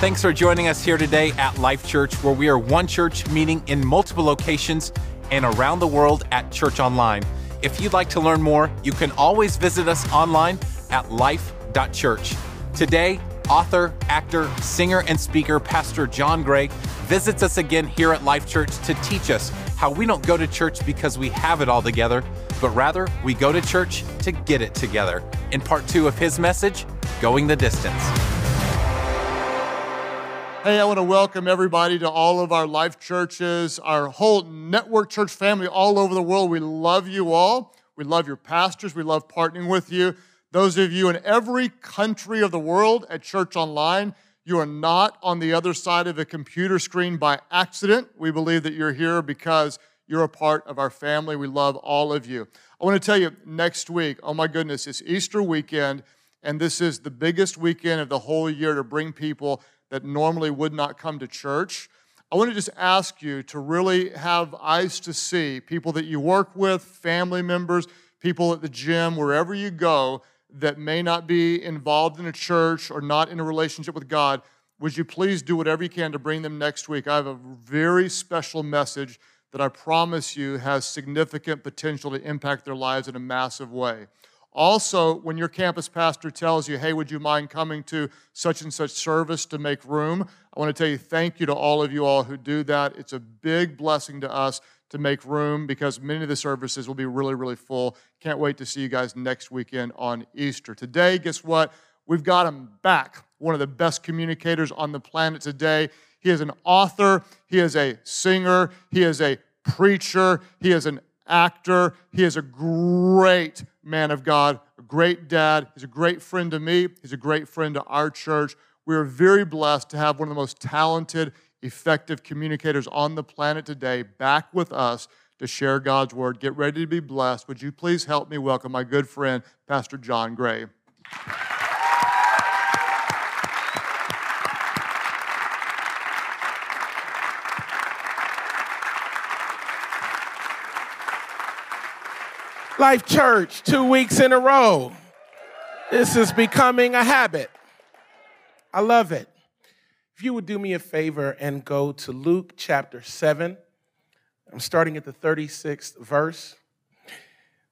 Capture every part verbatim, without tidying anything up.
Thanks for joining us here today at Life Church, where we are one church meeting in multiple locations and around the world at Church Online. If you'd like to learn more, you can always visit us online at life dot church. Today, author, actor, singer, and speaker Pastor John Gray visits us again here at Life Church to teach us how we don't go to church because we have it all together, but rather we go to church to get it together. In part two of his message, Going the Distance. Hey, I want to welcome everybody to all of our Life Churches, our whole network church family all over the world. We love you all. We love your pastors. We love partnering with you. Those of you in every country of the world at Church Online, you are not on the other side of a computer screen by accident. We believe that you're here because you're a part of our family. We love all of you. I want to tell you, next week, oh my goodness, it's Easter weekend, and this is the biggest weekend of the whole year to bring people that normally would not come to church. I want to just ask you to really have eyes to see people that you work with, family members, people at the gym, wherever you go, that may not be involved in a church or not in a relationship with God. Would you please do whatever you can to bring them next week? I have a very special message that I promise you has significant potential to impact their lives in a massive way. Also, when your campus pastor tells you, hey, would you mind coming to such and such service to make room? I want to tell you thank you to all of you all who do that. It's a big blessing to us to make room because many of the services will be really, really full. Can't wait to see you guys next weekend on Easter. Today, guess what? We've got him back. One of the best communicators on the planet today. He is an author. He is a singer. He is a preacher. He is an actor. He is a great man of God, a great dad. He's a great friend to me. He's a great friend to our church. We are very blessed to have one of the most talented, effective communicators on the planet today back with us to share God's word. Get ready to be blessed. Would you please help me welcome my good friend, Pastor John Gray. Life Church, two weeks in a row. This is becoming a habit. I love it. If you would do me a favor and go to Luke chapter seven, I'm starting at the thirty-sixth verse.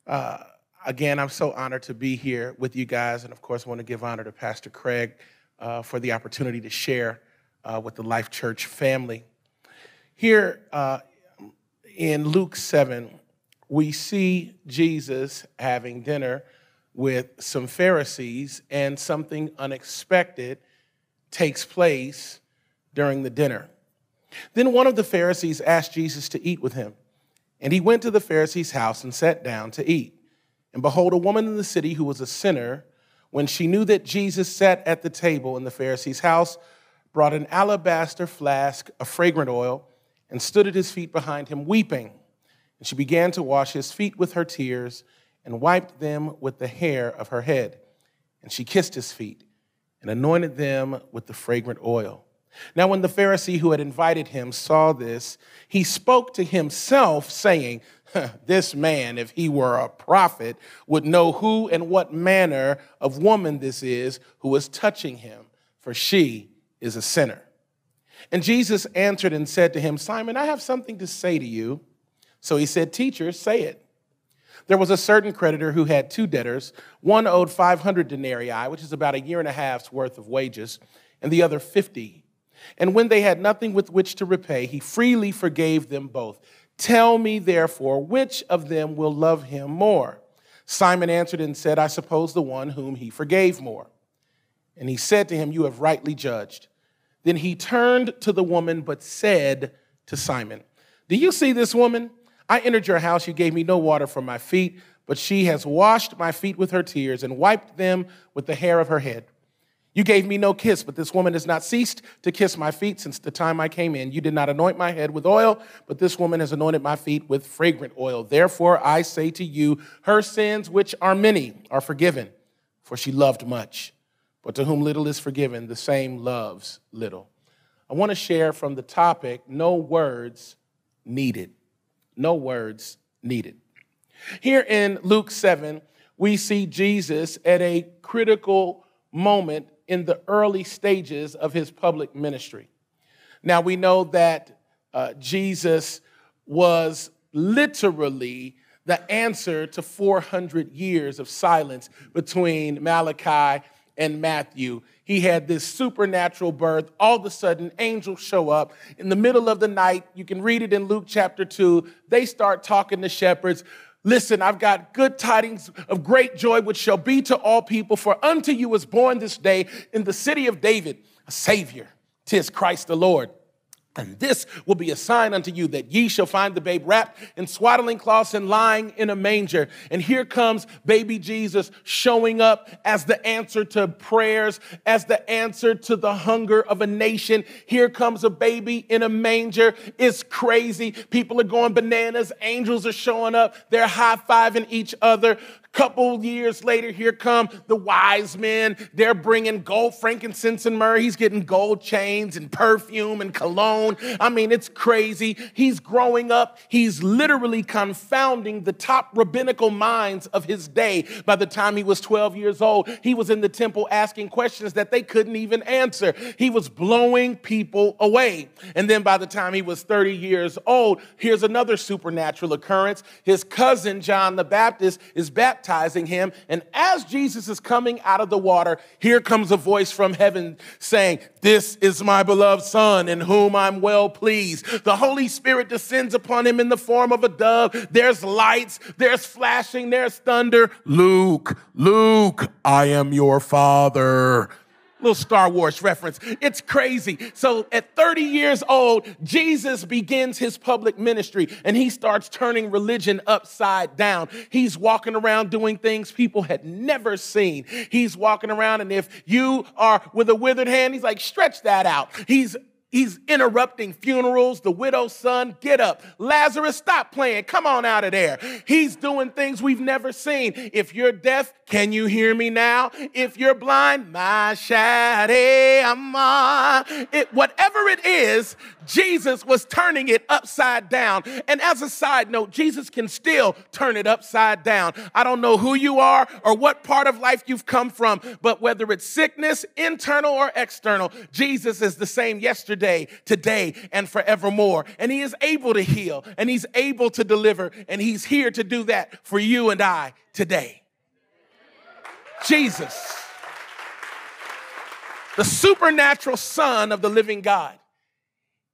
Uh, again, I'm so honored to be here with you guys, and of course, I want to give honor to Pastor Craig uh, for the opportunity to share uh, with the Life Church family. Here uh, in Luke seven, we see Jesus having dinner with some Pharisees, and something unexpected takes place during the dinner. Then one of the Pharisees asked Jesus to eat with him, and he went to the Pharisee's house and sat down to eat. And behold, a woman in the city who was a sinner, when she knew that Jesus sat at the table in the Pharisee's house, brought an alabaster flask of fragrant oil and stood at his feet behind him weeping. And she began to wash his feet with her tears and wiped them with the hair of her head. And she kissed his feet and anointed them with the fragrant oil. Now when the Pharisee who had invited him saw this, he spoke to himself, saying, this man, if he were a prophet, would know who and what manner of woman this is who is touching him, for she is a sinner. And Jesus answered and said to him, Simon, I have something to say to you. So he said, teacher, say it. There was a certain creditor who had two debtors. One owed five hundred denarii, which is about a year and a half's worth of wages, and the other fifty. And when they had nothing with which to repay, he freely forgave them both. Tell me, therefore, which of them will love him more? Simon answered and said, I suppose the one whom he forgave more. And he said to him, you have rightly judged. Then he turned to the woman, but said to Simon, do you see this woman? I entered your house, you gave me no water for my feet, but she has washed my feet with her tears and wiped them with the hair of her head. You gave me no kiss, but this woman has not ceased to kiss my feet since the time I came in. You did not anoint my head with oil, but this woman has anointed my feet with fragrant oil. Therefore, I say to you, her sins, which are many, are forgiven, for she loved much. But to whom little is forgiven, the same loves little. I want to share from the topic, no words needed. No words needed. Here in Luke seven, we see Jesus at a critical moment in the early stages of his public ministry. Now, we know that uh, Jesus was literally the answer to four hundred years of silence between Malachi and Matthew. He had this supernatural birth. All of a sudden, angels show up in the middle of the night. You can read it in Luke chapter two. They start talking to shepherds. Listen, I've got good tidings of great joy, which shall be to all people. For unto you was born this day in the city of David a Savior, 'tis Christ the Lord. And this will be a sign unto you, that ye shall find the babe wrapped in swaddling cloths and lying in a manger. And here comes baby Jesus showing up as the answer to prayers, as the answer to the hunger of a nation. Here comes a baby in a manger. It's crazy. People are going bananas. Angels are showing up. They're high-fiving each other. Couple years later, here come the wise men. They're bringing gold, frankincense, and myrrh. He's getting gold chains and perfume and cologne. I mean, it's crazy. He's growing up. He's literally confounding the top rabbinical minds of his day. By the time he was twelve years old, he was in the temple asking questions that they couldn't even answer. He was blowing people away. And then by the time he was thirty years old, here's another supernatural occurrence. His cousin, John the Baptist, is baptized. baptizing him. And as Jesus is coming out of the water, here comes a voice from heaven saying, "This is my beloved son in whom I'm well pleased." The Holy Spirit descends upon him in the form of a dove. There's lights, there's flashing, there's thunder. Luke, Luke, I am your father. Little Star Wars reference. It's crazy. So at thirty years old, Jesus begins his public ministry, and he starts turning religion upside down. He's walking around doing things people had never seen. He's walking around, and if you are with a withered hand, he's like, stretch that out. He's He's interrupting funerals. The widow's son, get up. Lazarus, stop playing. Come on out of there. He's doing things we've never seen. If you're deaf, can you hear me now? If you're blind, my shade, ama. It, whatever it is, Jesus was turning it upside down. And as a side note, Jesus can still turn it upside down. I don't know who you are or what part of life you've come from, but whether it's sickness, internal or external, Jesus is the same yesterday, today, and forevermore. And he is able to heal, and he's able to deliver, and he's here to do that for you and I today. Jesus, the supernatural Son of the living God.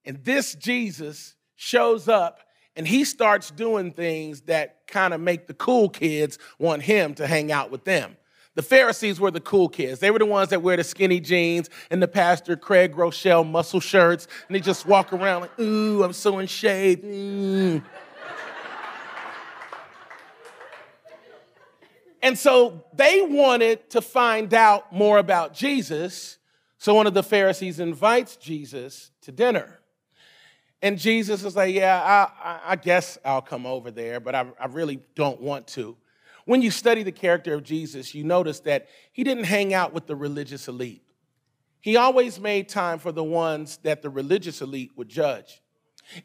And this Jesus shows up, and he starts doing things that kind of make the cool kids want him to hang out with them. The Pharisees were the cool kids. They were the ones that wear the skinny jeans and the Pastor Craig Groeschel muscle shirts, and they just walk around like, ooh, I'm so in shape. Mm. And so they wanted to find out more about Jesus, so one of the Pharisees invites Jesus to dinner. And Jesus is like, yeah, I, I guess I'll come over there, but I, I really don't want to. When you study the character of Jesus, you notice that he didn't hang out with the religious elite. He always made time for the ones that the religious elite would judge.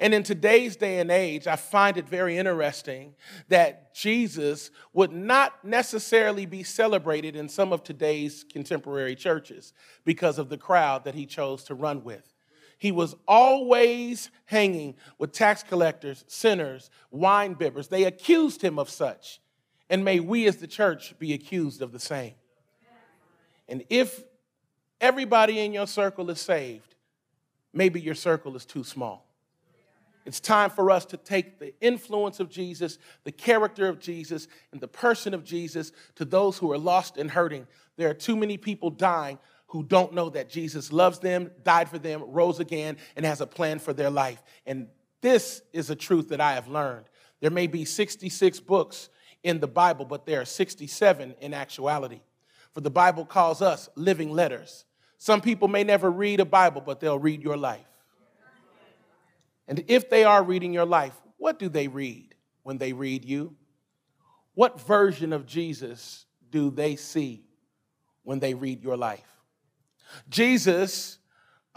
And in today's day and age, I find it very interesting that Jesus would not necessarily be celebrated in some of today's contemporary churches because of the crowd that he chose to run with. He was always hanging with tax collectors, sinners, wine bibbers. They accused him of such. And may we as the church be accused of the same. And if everybody in your circle is saved, maybe your circle is too small. It's time for us to take the influence of Jesus, the character of Jesus, and the person of Jesus to those who are lost and hurting. There are too many people dying who don't know that Jesus loves them, died for them, rose again, and has a plan for their life. And this is a truth that I have learned. There may be sixty-six books in the Bible, but there are sixty-seven in actuality. For the Bible calls us living letters. Some people may never read a Bible, but they'll read your life. And if they are reading your life, what do they read when they read you? What version of Jesus do they see when they read your life? Jesus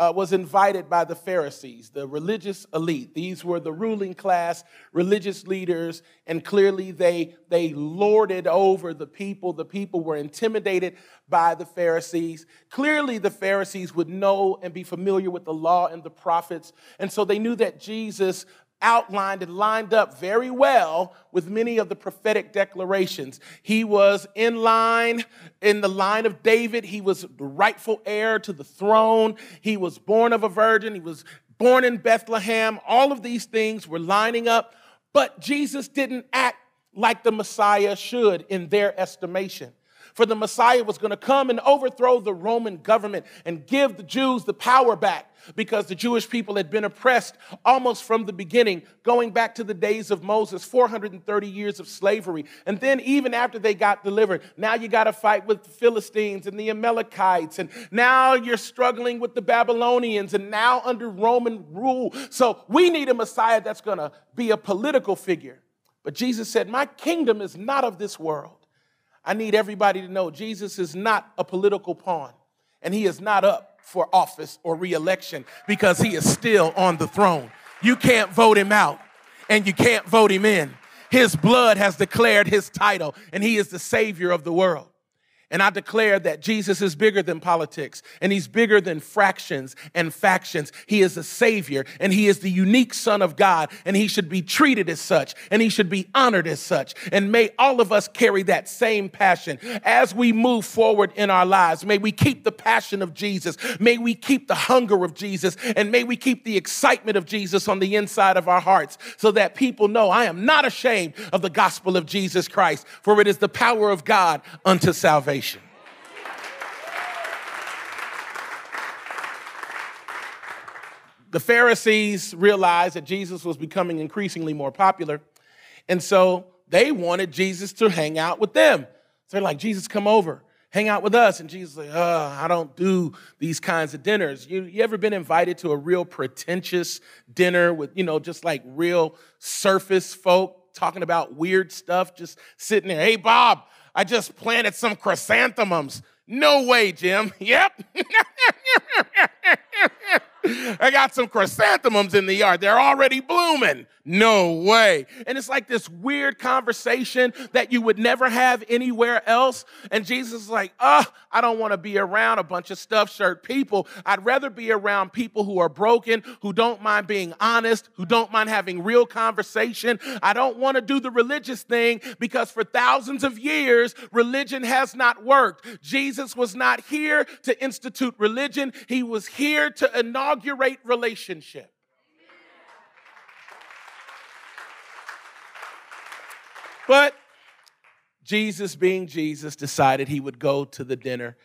uh, was invited by the Pharisees, the religious elite. These were the ruling class religious leaders, and clearly they, they lorded over the people. The people were intimidated by the Pharisees. Clearly the Pharisees would know and be familiar with the law and the prophets, and so they knew that Jesus outlined and lined up very well with many of the prophetic declarations. He was in line, in the line of David. He was the rightful heir to the throne. He was born of a virgin. He was born in Bethlehem. All of these things were lining up, but Jesus didn't act like the Messiah should in their estimation. For the Messiah was going to come and overthrow the Roman government and give the Jews the power back, because the Jewish people had been oppressed almost from the beginning, going back to the days of Moses, four hundred thirty years of slavery. And then even after they got delivered, now you got to fight with the Philistines and the Amalekites, and now you're struggling with the Babylonians, and now under Roman rule. So we need a Messiah that's going to be a political figure. But Jesus said, my kingdom is not of this world. I need everybody to know Jesus is not a political pawn, and he is not up for office or re-election, because he is still on the throne. You can't vote him out, and you can't vote him in. His blood has declared his title, and he is the Savior of the world. And I declare that Jesus is bigger than politics, and he's bigger than fractions and factions. He is a Savior, and he is the unique Son of God, and he should be treated as such, and he should be honored as such. And may all of us carry that same passion as we move forward in our lives. May we keep the passion of Jesus. May we keep the hunger of Jesus, and may we keep the excitement of Jesus on the inside of our hearts, so that people know I am not ashamed of the gospel of Jesus Christ, for it is the power of God unto salvation. The Pharisees realized that Jesus was becoming increasingly more popular, and so they wanted Jesus to hang out with them. So they're like, Jesus, come over, hang out with us. And Jesus was like, oh, I don't do these kinds of dinners. You, you ever been invited to a real pretentious dinner with, you know, just like real surface folk talking about weird stuff, just sitting there, hey, Bob, I just planted some chrysanthemums. No way, Jim. Yep. I got some chrysanthemums in the yard. They're already blooming. No way. And it's like this weird conversation that you would never have anywhere else. And Jesus is like, oh, I don't want to be around a bunch of stuffed shirt people. I'd rather be around people who are broken, who don't mind being honest, who don't mind having real conversation. I don't want to do the religious thing, because for thousands of years, religion has not worked. Jesus was not here to institute religion. He was here to inaugurate relationship. But Jesus, being Jesus, decided he would go to the dinner.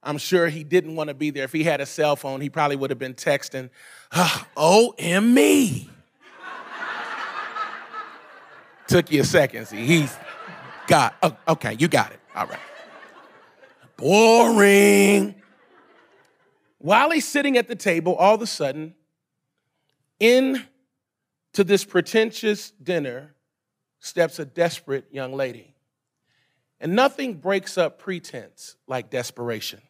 I'm sure he didn't want to be there. If he had a cell phone, he probably would have been texting, oh, O M E. Took you a second. See, he's got, oh, okay, you got it. All right. Boring. While he's sitting at the table, all of a sudden, in to this pretentious dinner, steps a desperate young lady. And nothing breaks up pretense like desperation.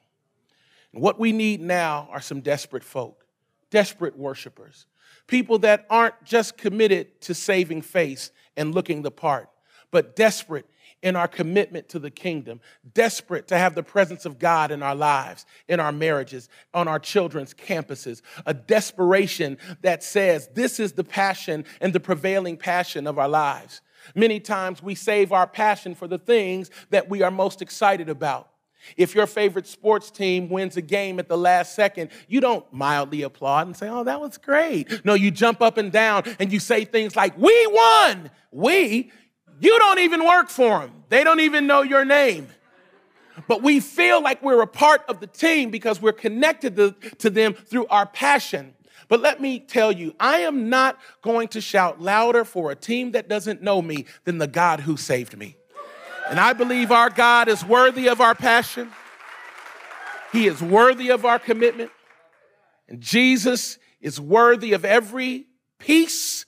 And what we need now are some desperate folk, desperate worshipers, people that aren't just committed to saving face and looking the part, but desperate in our commitment to the kingdom, desperate to have the presence of God in our lives, in our marriages, on our children's campuses, a desperation that says this is the passion and the prevailing passion of our lives. Many times we save our passion for the things that we are most excited about. If your favorite sports team wins a game at the last second, you don't mildly applaud and say, oh, that was great. No, you jump up and down and you say things like, we won. We, you don't even work for them. They don't even know your name. But we feel like we're a part of the team because we're connected to, to them through our passion. But let me tell you, I am not going to shout louder for a team that doesn't know me than the God who saved me. And I believe our God is worthy of our passion. He is worthy of our commitment. And Jesus is worthy of every piece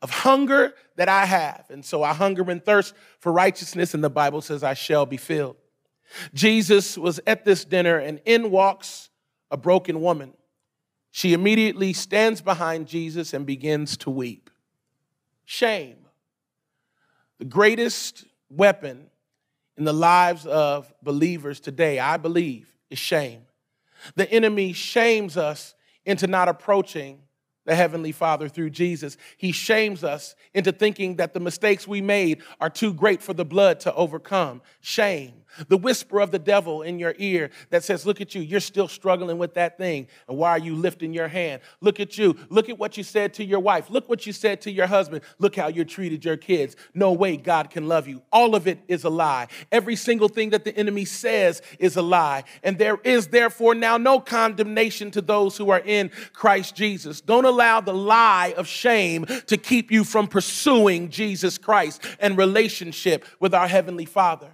of hunger that I have. And so I hunger and thirst for righteousness, and the Bible says I shall be filled. Jesus was at this dinner, and in walks a broken woman. She immediately stands behind Jesus and begins to weep. Shame, the greatest weapon in the lives of believers today, I believe, is shame. The enemy shames us into not approaching the Heavenly Father through Jesus. He shames us into thinking that the mistakes we made are too great for the blood to overcome. Shame. The whisper of the devil in your ear that says, look at you, you're still struggling with that thing. And why are you lifting your hand? Look at you. Look at what you said to your wife. Look what you said to your husband. Look how you treated your kids. No way God can love you. All of it is a lie. Every single thing that the enemy says is a lie. And there is therefore now no condemnation to those who are in Christ Jesus. Don't allow the lie of shame to keep you from pursuing Jesus Christ and relationship with our Heavenly Father.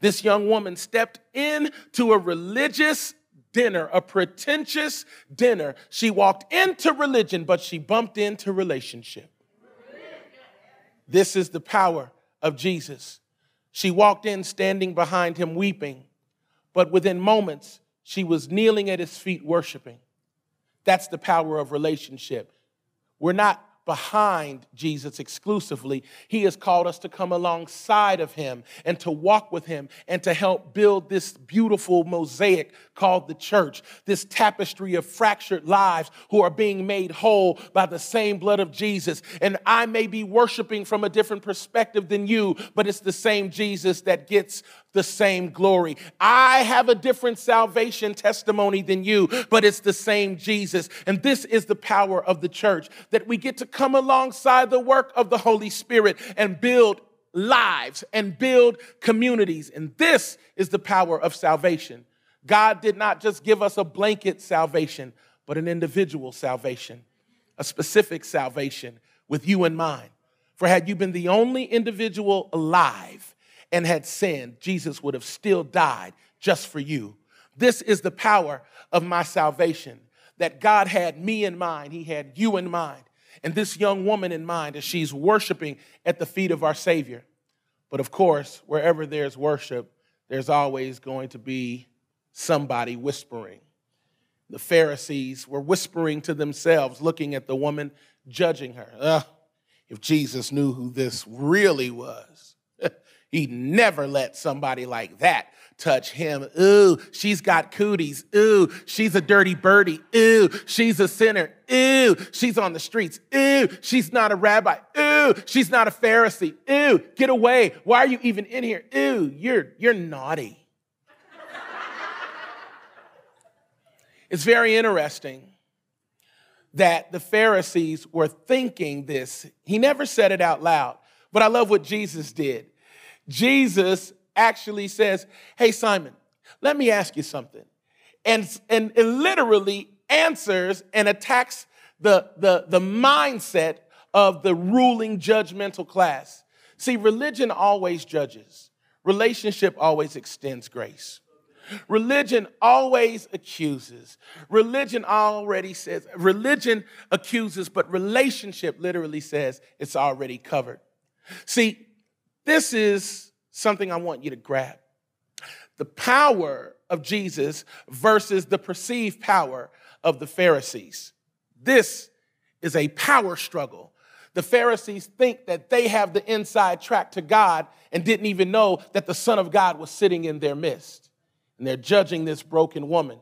This young woman stepped into a religious dinner, a pretentious dinner. She walked into religion, but she bumped into relationship. This is the power of Jesus. She walked in standing behind him weeping, but within moments, she was kneeling at his feet worshiping. That's the power of relationship. We're not behind Jesus exclusively. He has called us to come alongside of him and to walk with him and to help build this beautiful mosaic called the church, this tapestry of fractured lives who are being made whole by the same blood of Jesus. And I may be worshiping from a different perspective than you, but it's the same Jesus that gets the same glory. I have a different salvation testimony than you, but it's the same Jesus. And this is the power of the church, that we get to come alongside the work of the Holy Spirit and build lives and build communities. And this is the power of salvation. God did not just give us a blanket salvation, but an individual salvation, a specific salvation with you in mind. For had you been the only individual alive and had sinned, Jesus would have still died just for you. This is the power of my salvation, that God had me in mind. He had you in mind and this young woman in mind as she's worshiping at the feet of our Savior. But of course, wherever there's worship, there's always going to be somebody whispering. The Pharisees were whispering to themselves, looking at the woman, judging her. Ugh, if Jesus knew who this really was, he'd never let somebody like that touch him. Ooh, she's got cooties. Ooh, she's a dirty birdie. Ooh, she's a sinner. Ooh, she's on the streets. Ooh, she's not a rabbi. Ooh, she's not a Pharisee. Ooh, get away. Why are you even in here? Ooh, you're, you're naughty. It's very interesting that the Pharisees were thinking this. He never said it out loud, but I love what Jesus did. Jesus actually says, hey, Simon, let me ask you something. And, and it literally answers and attacks the, the, the mindset of the ruling judgmental class. See, religion always judges. Relationship always extends grace. Religion always accuses. Religion already says, religion accuses, but relationship literally says it's already covered. See, this is something I want you to grab. The power of Jesus versus the perceived power of the Pharisees. This is a power struggle. The Pharisees think that they have the inside track to God and didn't even know that the Son of God was sitting in their midst. And they're judging this broken woman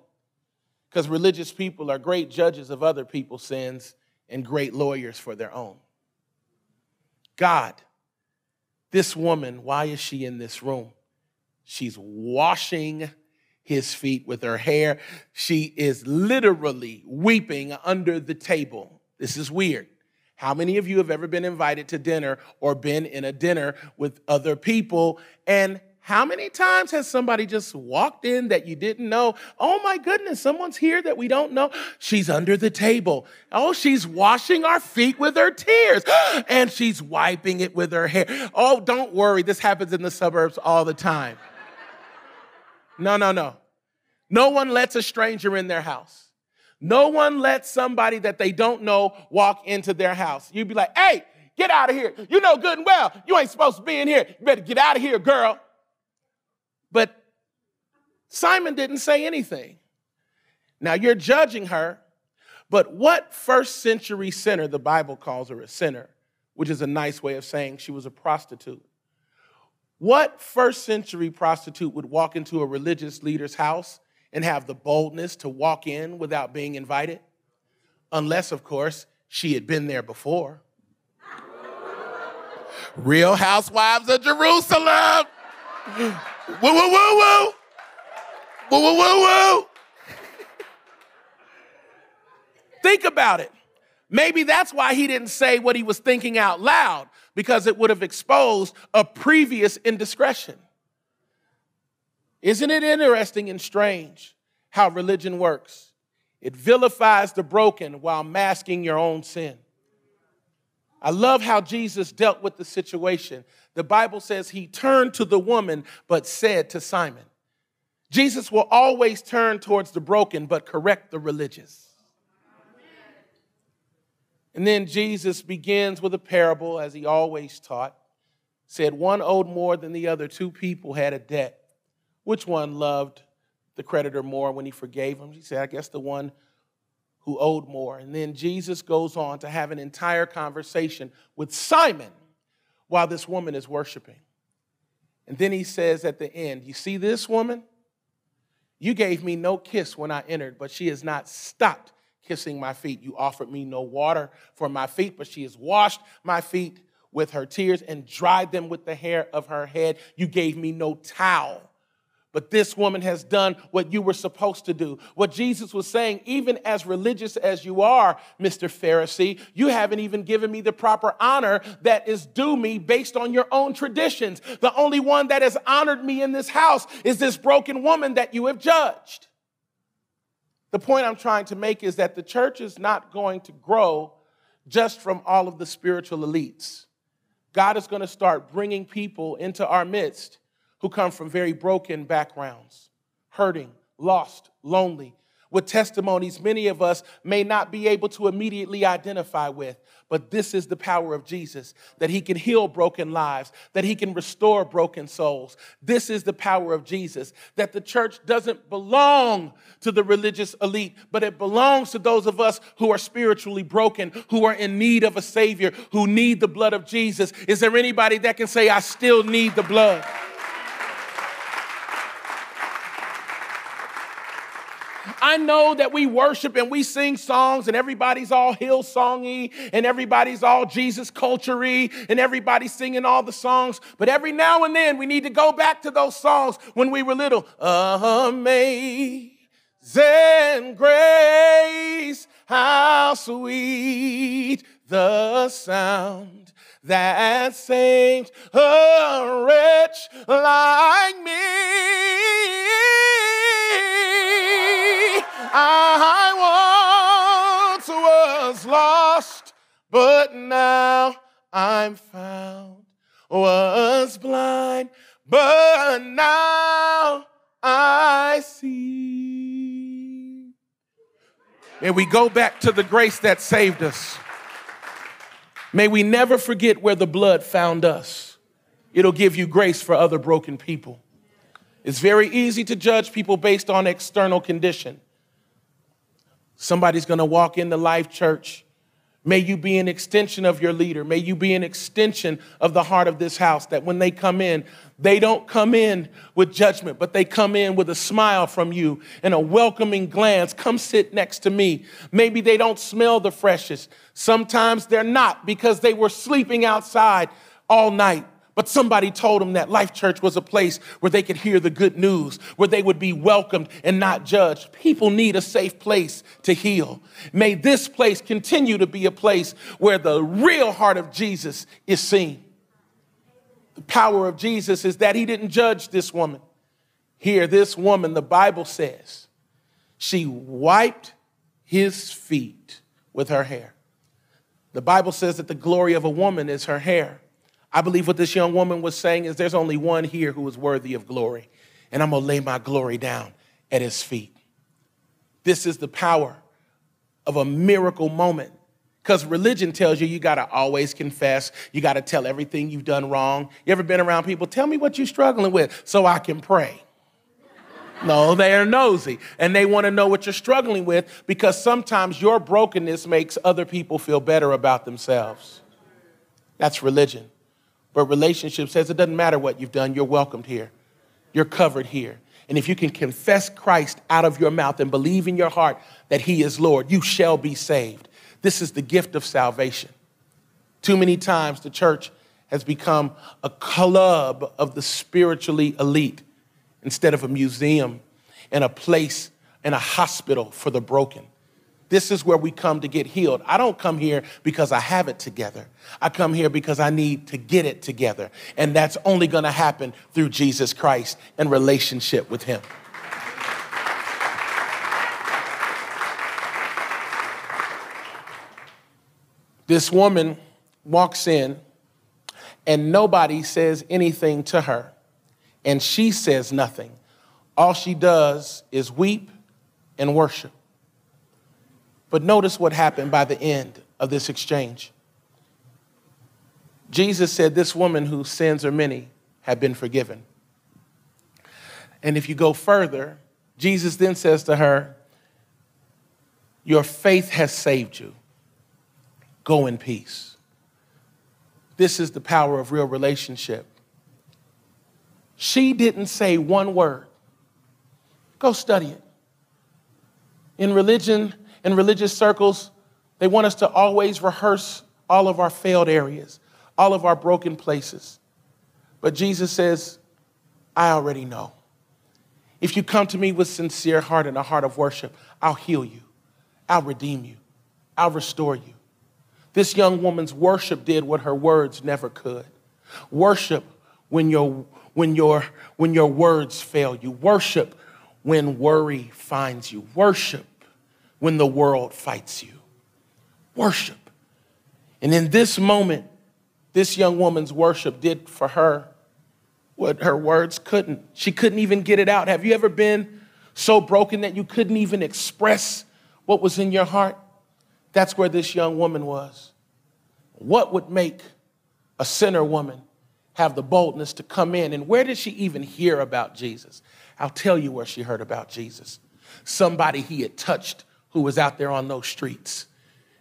because religious people are great judges of other people's sins and great lawyers for their own. God, this woman, why is she in this room? She's washing his feet with her hair. She is literally weeping under the table. This is weird. How many of you have ever been invited to dinner or been in a dinner with other people? And how many times has somebody just walked in that you didn't know? Oh my goodness, someone's here that we don't know. She's under the table. Oh, she's washing our feet with her tears and she's wiping it with her hair. Oh, don't worry. This happens in the suburbs all the time. No, no, no. No one lets a stranger in their house. No one lets somebody that they don't know walk into their house. You'd be like, hey, get out of here. You know good and well, you ain't supposed to be in here. You better get out of here, girl. But Simon didn't say anything. Now you're judging her, But what first century sinner, the Bible calls her a sinner, which is a nice way of saying she was a prostitute. What first century prostitute would walk into a religious leader's house and have the boldness to walk in without being invited? Unless, of course, she had been there before. Real Housewives of Jerusalem. Woo, woo, woo, woo. Woo, woo, woo, woo. Think about it. Maybe that's why he didn't say what he was thinking out loud, because it would have exposed a previous indiscretion. Isn't it interesting and strange how religion works? It vilifies the broken while masking your own sin. I love how Jesus dealt with the situation. The Bible says he turned to the woman, but said to Simon. Jesus will always turn towards the broken, but correct the religious. And then Jesus begins with a parable, as he always taught, said one owed more than the other. Two people had a debt. Which one loved the creditor more when he forgave him? He said, I guess the one who owed more. And then Jesus goes on to have an entire conversation with Simon while this woman is worshiping. And then he says at the end, you see this woman? You gave me no kiss when I entered, but she has not stopped kissing my feet. You offered me no water for my feet, but she has washed my feet with her tears and dried them with the hair of her head. You gave me no towel, but this woman has done what you were supposed to do. What Jesus was saying, even as religious as you are, Mister Pharisee, you haven't even given me the proper honor that is due me based on your own traditions. The only one that has honored me in this house is this broken woman that you have judged. The point I'm trying to make is that the church is not going to grow just from all of the spiritual elites. God is going to start bringing people into our midst who come from very broken backgrounds, hurting, lost, lonely, with testimonies many of us may not be able to immediately identify with. But this is the power of Jesus, that he can heal broken lives, that he can restore broken souls. This is the power of Jesus, that the church doesn't belong to the religious elite, but it belongs to those of us who are spiritually broken, who are in need of a Savior, who need the blood of Jesus. Is there anybody that can say, I still need the blood? I know that we worship and we sing songs and everybody's all Hillsong-y and everybody's all Jesus culture-y and everybody's singing all the songs. But every now and then we need to go back to those songs when we were little. Amazing grace, how sweet the sound that saved a wretch like me. I once was lost, but now I'm found. Was blind, but now I see. May we go back to the grace that saved us. May we never forget where the blood found us. It'll give you grace for other broken people. It's very easy to judge people based on external condition. Somebody's going to walk into Life Church. May you be an extension of your leader. May you be an extension of the heart of this house, that when they come in, they don't come in with judgment, but they come in with a smile from you and a welcoming glance. Come sit next to me. Maybe they don't smell the freshest. Sometimes they're not, because they were sleeping outside all night. But somebody told them that Life Church was a place where they could hear the good news, where they would be welcomed and not judged. People need a safe place to heal. May this place continue to be a place where the real heart of Jesus is seen. The power of Jesus is that he didn't judge this woman. Here, this woman, the Bible says, she wiped his feet with her hair. The Bible says that the glory of a woman is her hair. I believe what this young woman was saying is there's only one here who is worthy of glory, and I'm going to lay my glory down at his feet. This is the power of a miracle moment, because religion tells you you got to always confess. You got to tell everything you've done wrong. You ever been around people? Tell me what you're struggling with so I can pray. No, they are nosy, and they want to know what you're struggling with, because sometimes your brokenness makes other people feel better about themselves. That's religion. But relationship says it doesn't matter what you've done. You're welcomed here. You're covered here. And if you can confess Christ out of your mouth and believe in your heart that he is Lord, you shall be saved. This is the gift of salvation. Too many times the church has become a club of the spiritually elite instead of a museum and a place and a hospital for the broken. This is where we come to get healed. I don't come here because I have it together. I come here because I need to get it together. And that's only going to happen through Jesus Christ and relationship with him. This woman walks in and nobody says anything to her. And she says nothing. All she does is weep and worship. But notice what happened by the end of this exchange. Jesus said, this woman whose sins are many have been forgiven. And if you go further, Jesus then says to her, your faith has saved you. Go in peace. This is the power of real relationship. She didn't say one word. Go study it. In religion, in religious circles, they want us to always rehearse all of our failed areas, all of our broken places. But Jesus says, I already know. If you come to me with sincere heart and a heart of worship, I'll heal you. I'll redeem you. I'll restore you. This young woman's worship did what her words never could. Worship when your, when your, when your words fail you. Worship when worry finds you. Worship when the world fights you. Worship. And in this moment, this young woman's worship did for her what her words couldn't. She couldn't even get it out. Have you ever been so broken that you couldn't even express what was in your heart? That's where this young woman was. What would make a sinner woman have the boldness to come in? And where did she even hear about Jesus? I'll tell you where she heard about Jesus. Somebody he had touched who was out there on those streets.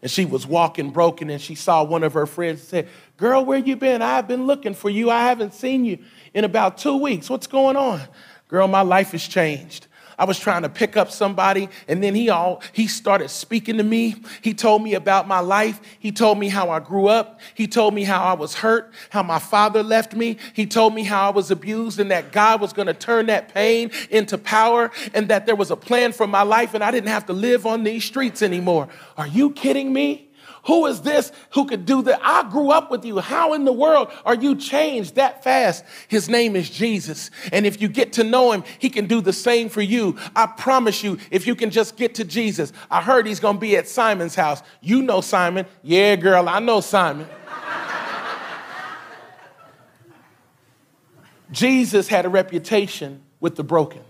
And she was walking broken, and she saw one of her friends and said, girl, where you been? I've been looking for you. I haven't seen you in about two weeks. What's going on? Girl, my life has changed. I was trying to pick up somebody, and then he all he started speaking to me. He told me about my life. He told me how I grew up. He told me how I was hurt, how my father left me. He told me how I was abused, and that God was going to turn that pain into power, and that there was a plan for my life, and I didn't have to live on these streets anymore. Are you kidding me? Who is this who could do that? I grew up with you. How in the world are you changed that fast? His name is Jesus. And if you get to know him, he can do the same for you. I promise you, if you can just get to Jesus. I heard he's going to be at Simon's house. You know Simon. Yeah, girl, I know Simon. Jesus had a reputation with the broken.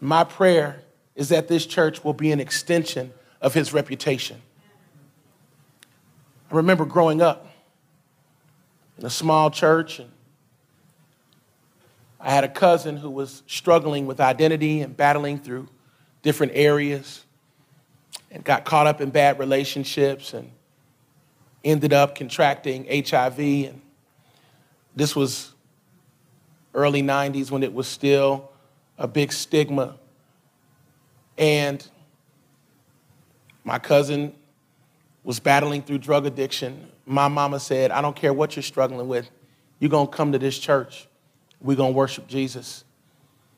My prayer is that this church will be an extension of his reputation. I remember growing up in a small church, and I had a cousin who was struggling with identity and battling through different areas and got caught up in bad relationships and ended up contracting H I V. And this was early nineties when it was still a big stigma. And my cousin was battling through drug addiction. My mama said, I don't care what you're struggling with. You're going to come to this church. We're going to worship Jesus.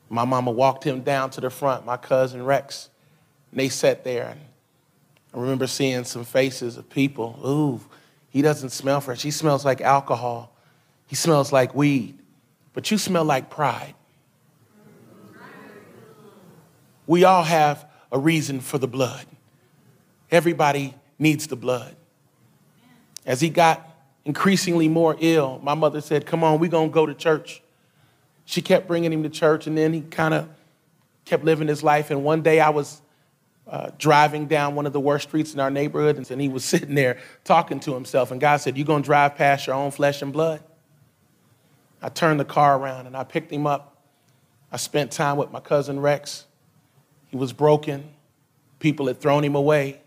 My mama walked him down to the front, my cousin Rex. And they sat there. And I remember seeing some faces of people. Ooh, he doesn't smell fresh. He smells like alcohol. He smells like weed. But you smell like pride. We all have a reason for the blood. Everybody needs the blood. As he got increasingly more ill, my mother said, come on, we're going to go to church. She kept bringing him to church, and then he kind of kept living his life. And one day I was uh, driving down one of the worst streets in our neighborhood, and he was sitting there talking to himself. And God said, you're going to drive past your own flesh and blood? I turned the car around, and I picked him up, I spent time with my cousin Rex. He was broken. People had thrown him away.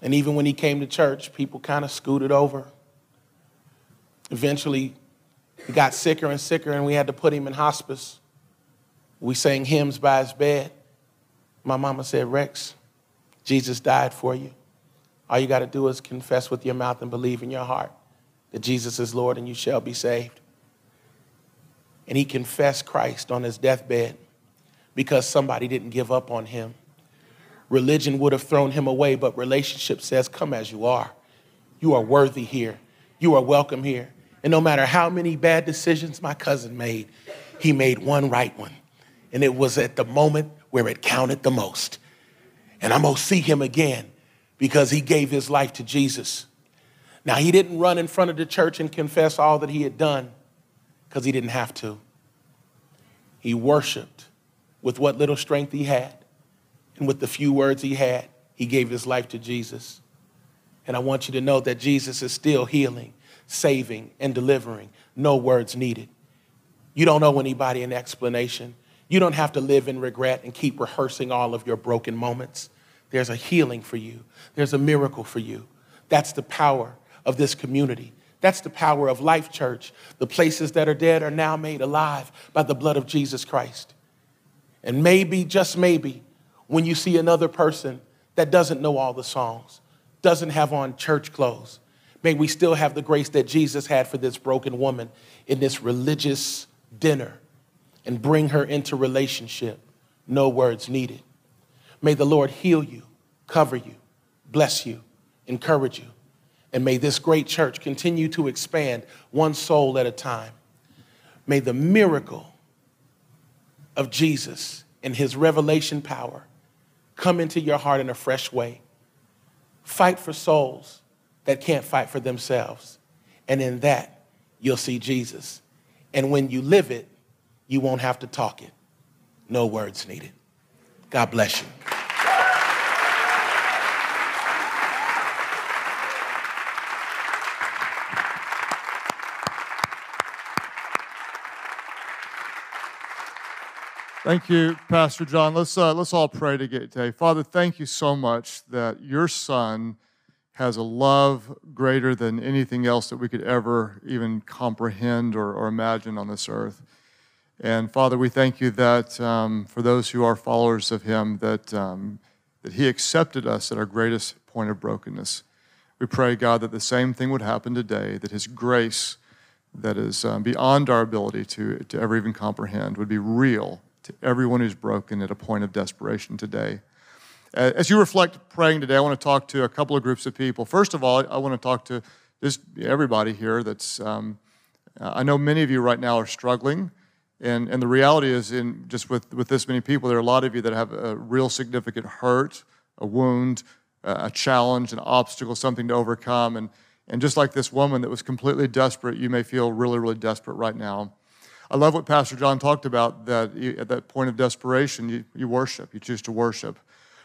And even when he came to church, people kind of scooted over. Eventually, he got sicker and sicker, and we had to put him in hospice. We sang hymns by his bed. My mama said, Rex, Jesus died for you. All you got to do is confess with your mouth and believe in your heart that Jesus is Lord and you shall be saved. And he confessed Christ on his deathbed because somebody didn't give up on him. Religion would have thrown him away, but relationship says, come as you are. You are worthy here. You are welcome here. And no matter how many bad decisions my cousin made, he made one right one. And it was at the moment where it counted the most. And I'm going to see him again because he gave his life to Jesus. Now, he didn't run in front of the church and confess all that he had done because he didn't have to. He worshiped with what little strength he had. And with the few words he had, he gave his life to Jesus. And I want you to know that Jesus is still healing, saving, and delivering. No words needed. You don't owe anybody an explanation. You don't have to live in regret and keep rehearsing all of your broken moments. There's a healing for you. There's a miracle for you. That's the power of this community. That's the power of Life Church. The places that are dead are now made alive by the blood of Jesus Christ. And maybe, just maybe, when you see another person that doesn't know all the songs, doesn't have on church clothes, may we still have the grace that Jesus had for this broken woman in this religious dinner and bring her into relationship. No words needed. May the Lord heal you, cover you, bless you, encourage you. And may this great church continue to expand one soul at a time. May the miracle of Jesus and his revelation power come into your heart in a fresh way. Fight for souls that can't fight for themselves. And in that, you'll see Jesus. And when you live it, you won't have to talk it. No words needed. God bless you. Thank you, Pastor John. Let's, uh, let's all pray together. Father, thank you so much that your son has a love greater than anything else that we could ever even comprehend or, or imagine on this earth. And Father, we thank you that um, for those who are followers of him, that, um, that he accepted us at our greatest point of brokenness. We pray, God, that the same thing would happen today, that his grace that is um, beyond our ability to, to ever even comprehend would be real to everyone who's broken at a point of desperation today. As you reflect praying today, I want to talk to a couple of groups of people. First of all, I want to talk to just everybody here that's, um, I know many of you right now are struggling. And, and the reality is, in just with, with this many people, there are a lot of you that have a real significant hurt, a wound, a challenge, an obstacle, something to overcome. And, and just like this woman that was completely desperate, you may feel really, really desperate right now. I love what Pastor John talked about, that you, at that point of desperation, you, you worship, you choose to worship.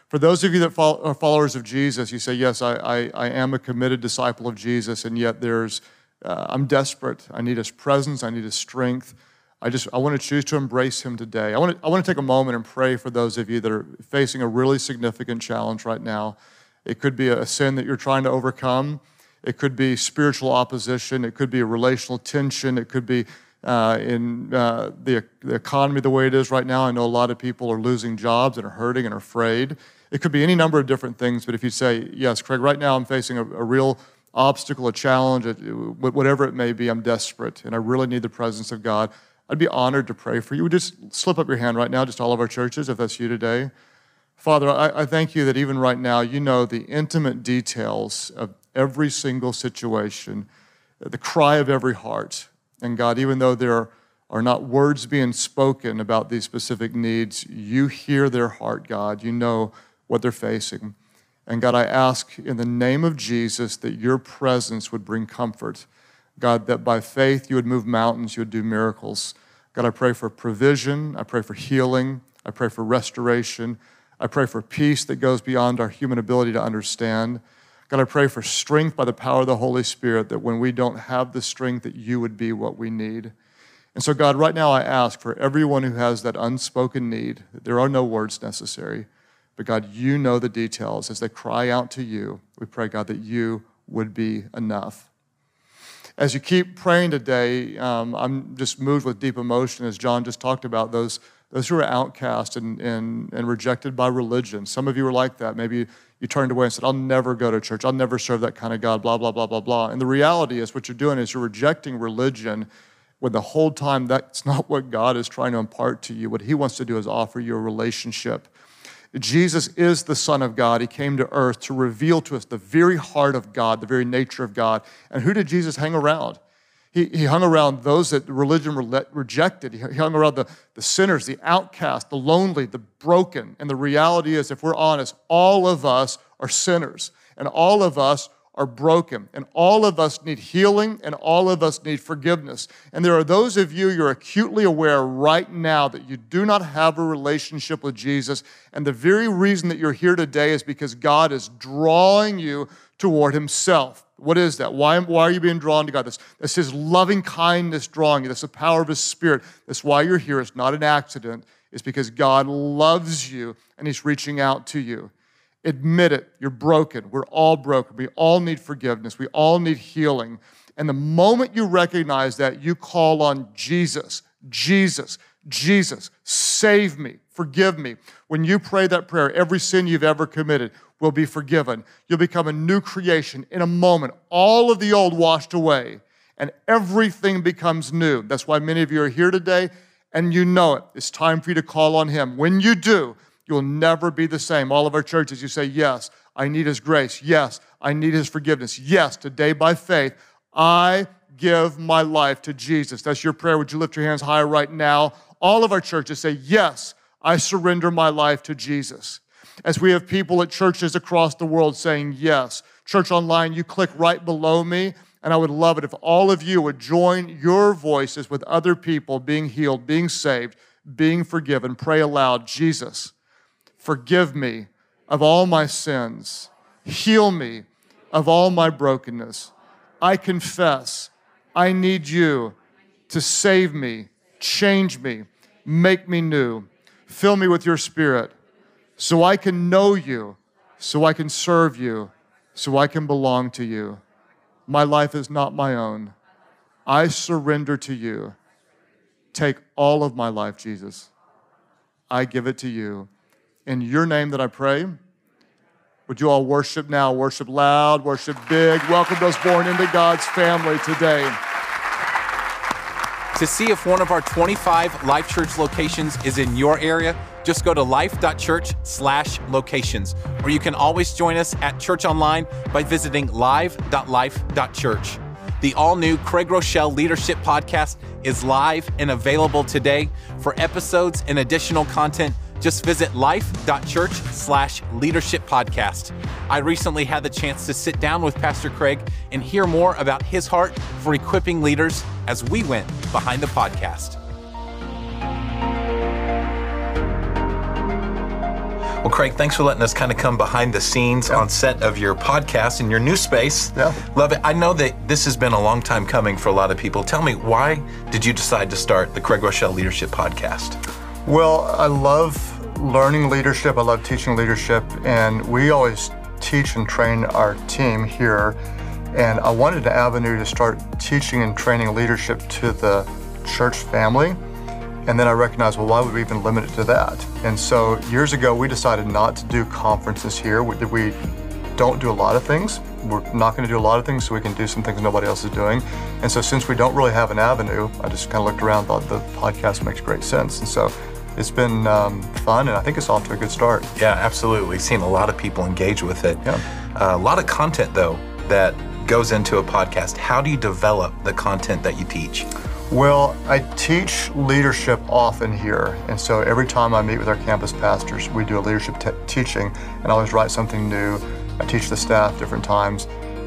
For those of you that follow, are followers of Jesus, you say, yes, I, I, I am a committed disciple of Jesus, and yet there's, uh, I'm desperate. I need his presence. I need his strength. I just, I want to choose to embrace him today. I want to, I want to take a moment and pray for those of you that are facing a really significant challenge right now. It could be a sin that you're trying to overcome. It could be spiritual opposition. It could be a relational tension. It could be uh, in uh, the, the economy the way it is right now. I know a lot of people are losing jobs and are hurting and are afraid. It could be any number of different things, but if you say, yes, Craig, right now I'm facing a, a real obstacle, a challenge, a, whatever it may be, I'm desperate and I really need the presence of God, I'd be honored to pray for you. Would you just slip up your hand right now, just all of our churches, if that's you today. Father, I, I thank you that even right now, you know the intimate details of every single situation, the cry of every heart. And God, even though there are not words being spoken about these specific needs, you hear their heart, God. You know what they're facing. And God, I ask in the name of Jesus that your presence would bring comfort. God, that by faith you would move mountains, you would do miracles. God, I pray for provision. I pray for healing. I pray for restoration. I pray for peace that goes beyond our human ability to understand. God, I pray for strength by the power of the Holy Spirit, that when we don't have the strength, that you would be what we need. And so, God, right now I ask for everyone who has that unspoken need. There are no words necessary, but God, you know the details. As they cry out to you, we pray, God, that you would be enough. As you keep praying today, um, I'm just moved with deep emotion, as John just talked about, those those who are outcast and, and, and rejected by religion. Some of you are like that. Maybe you turned away and said, I'll never go to church. I'll never serve that kind of God, blah, blah, blah, blah, blah. And the reality is what you're doing is you're rejecting religion when the whole time that's not what God is trying to impart to you. What he wants to do is offer you a relationship. Jesus is the Son of God. He came to earth to reveal to us the very heart of God, the very nature of God. And who did Jesus hang around? He, he hung around those that religion re- rejected. He hung around the, the sinners, the outcast, the lonely, the broken. And the reality is, if we're honest, all of us are sinners, and all of us are broken, and all of us need healing, and all of us need forgiveness. And there are those of you, you're acutely aware right now that you do not have a relationship with Jesus, and the very reason that you're here today is because God is drawing you toward himself. What is that? Why, why are you being drawn to God? That's, that's his loving kindness drawing you. That's the power of his Spirit. That's why you're here. It's not an accident. It's because God loves you, and he's reaching out to you. Admit it, you're broken. We're all broken. We all need forgiveness. We all need healing. And the moment you recognize that, you call on Jesus, Jesus, Jesus, save me, forgive me. When you pray that prayer, every sin you've ever committed will be forgiven. You'll become a new creation in a moment. All of the old washed away, and everything becomes new. That's why many of you are here today, and you know it. It's time for you to call on him. When you do, you'll never be the same. All of our churches, you say, yes, I need his grace. Yes, I need his forgiveness. Yes, today by faith, I give my life to Jesus. That's your prayer. Would you lift your hands high right now? All of our churches say, yes, I surrender my life to Jesus. As we have people at churches across the world saying, yes. Church Online, you click right below me, and I would love it if all of you would join your voices with other people being healed, being saved, being forgiven. Pray aloud, Jesus, forgive me of all my sins. Heal me of all my brokenness. I confess I need you to save me, change me, make me new. Fill me with your Spirit so I can know you, so I can serve you, so I can belong to you. My life is not my own. I surrender to you. Take all of my life, Jesus. I give it to you. In your name that I pray. Would you all worship now? Worship loud, worship big. Welcome those born into God's family today. To see if one of our twenty-five Life Church locations is in your area, just go to life.church slash locations, or you can always join us at Church Online by visiting live dot life dot church. The all-new Craig Groeschel Leadership Podcast is live and available today. For episodes and additional content, just visit life.church slash leadership podcast. I recently had the chance to sit down with Pastor Craig and hear more about his heart for equipping leaders as we went behind the podcast. Well, Craig, thanks for letting us kind of come behind the scenes yeah. on set of your podcast in your new space. Yeah. Love it. I know that this has been a long time coming for a lot of people. Tell me, why did you decide to start the Craig Groeschel Leadership Podcast? Well, I love learning leadership. I love teaching leadership. And we always teach and train our team here. And I wanted an avenue to start teaching and training leadership to the church family. And then I recognized, well, why would we even limit it to that? And so years ago, we decided not to do conferences here. We, we don't do a lot of things. We're not going to do a lot of things, so we can do some things nobody else is doing. And so since we don't really have an avenue, I just kind of looked around, thought the podcast makes great sense. And so it's been um, fun, and I think it's off to a good start. Yeah, absolutely. Seen a lot of people engage with it. Yeah. Uh, a lot of content, though, that goes into a podcast. How do you develop the content that you teach? Well, I teach leadership often here. And so every time I meet with our campus pastors, we do a leadership te- teaching, and I always write something new. I teach the staff different times.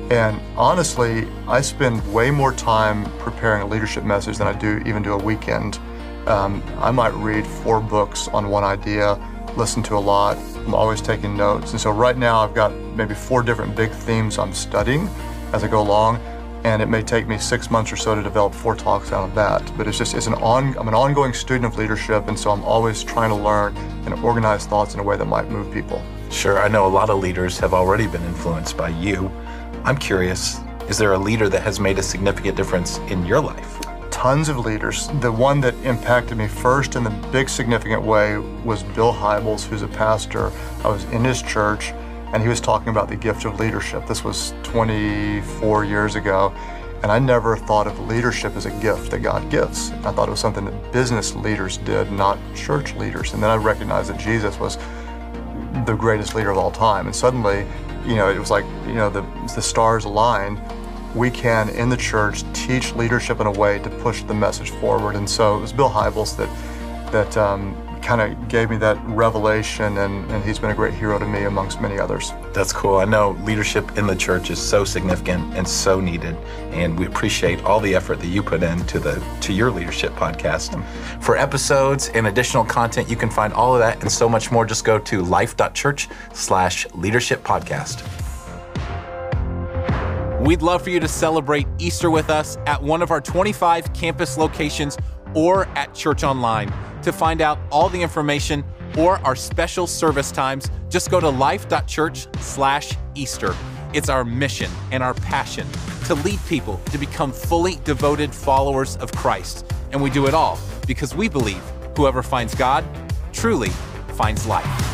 And honestly, I spend way more time preparing a leadership message than I do even do a weekend. Um, I might read four books on one idea, listen to a lot. I'm always taking notes. And so right now I've got maybe four different big themes I'm studying as I go along. and it may take me six months or so to develop four talks out of that. But it's just, it's an on, I'm an ongoing student of leadership, and so I'm always trying to learn and organize thoughts in a way that might move people. Sure, I know a lot of leaders have already been influenced by you. I'm curious, is there a leader that has made a significant difference in your life? Tons of leaders. The one that impacted me first in the big significant way was Bill Hybels, who's a pastor. I was in his church, and he was talking about the gift of leadership. This was twenty-four years ago, and I never thought of leadership as a gift that God gives. I thought it was something that business leaders did, not church leaders. And then I recognized that Jesus was the greatest leader of all time. And suddenly, you know, it was like, you know, the, the stars aligned. We can, in the church, teach leadership in a way to push the message forward. And so it was Bill Hybels that, that um, kind of gave me that revelation, and, and he's been a great hero to me amongst many others. That's cool. I know leadership in the church is so significant and so needed, and we appreciate all the effort that you put into the to your leadership podcast. For episodes and additional content, you can find all of that and so much more. Just go to life.church slash leadership podcast. We'd love for you to celebrate Easter with us at one of our twenty-five campus locations or at Church Online. To find out all the information or our special service times, just go to life.church slash Easter. It's our mission and our passion to lead people to become fully devoted followers of Christ. And we do it all because we believe whoever finds God truly finds life.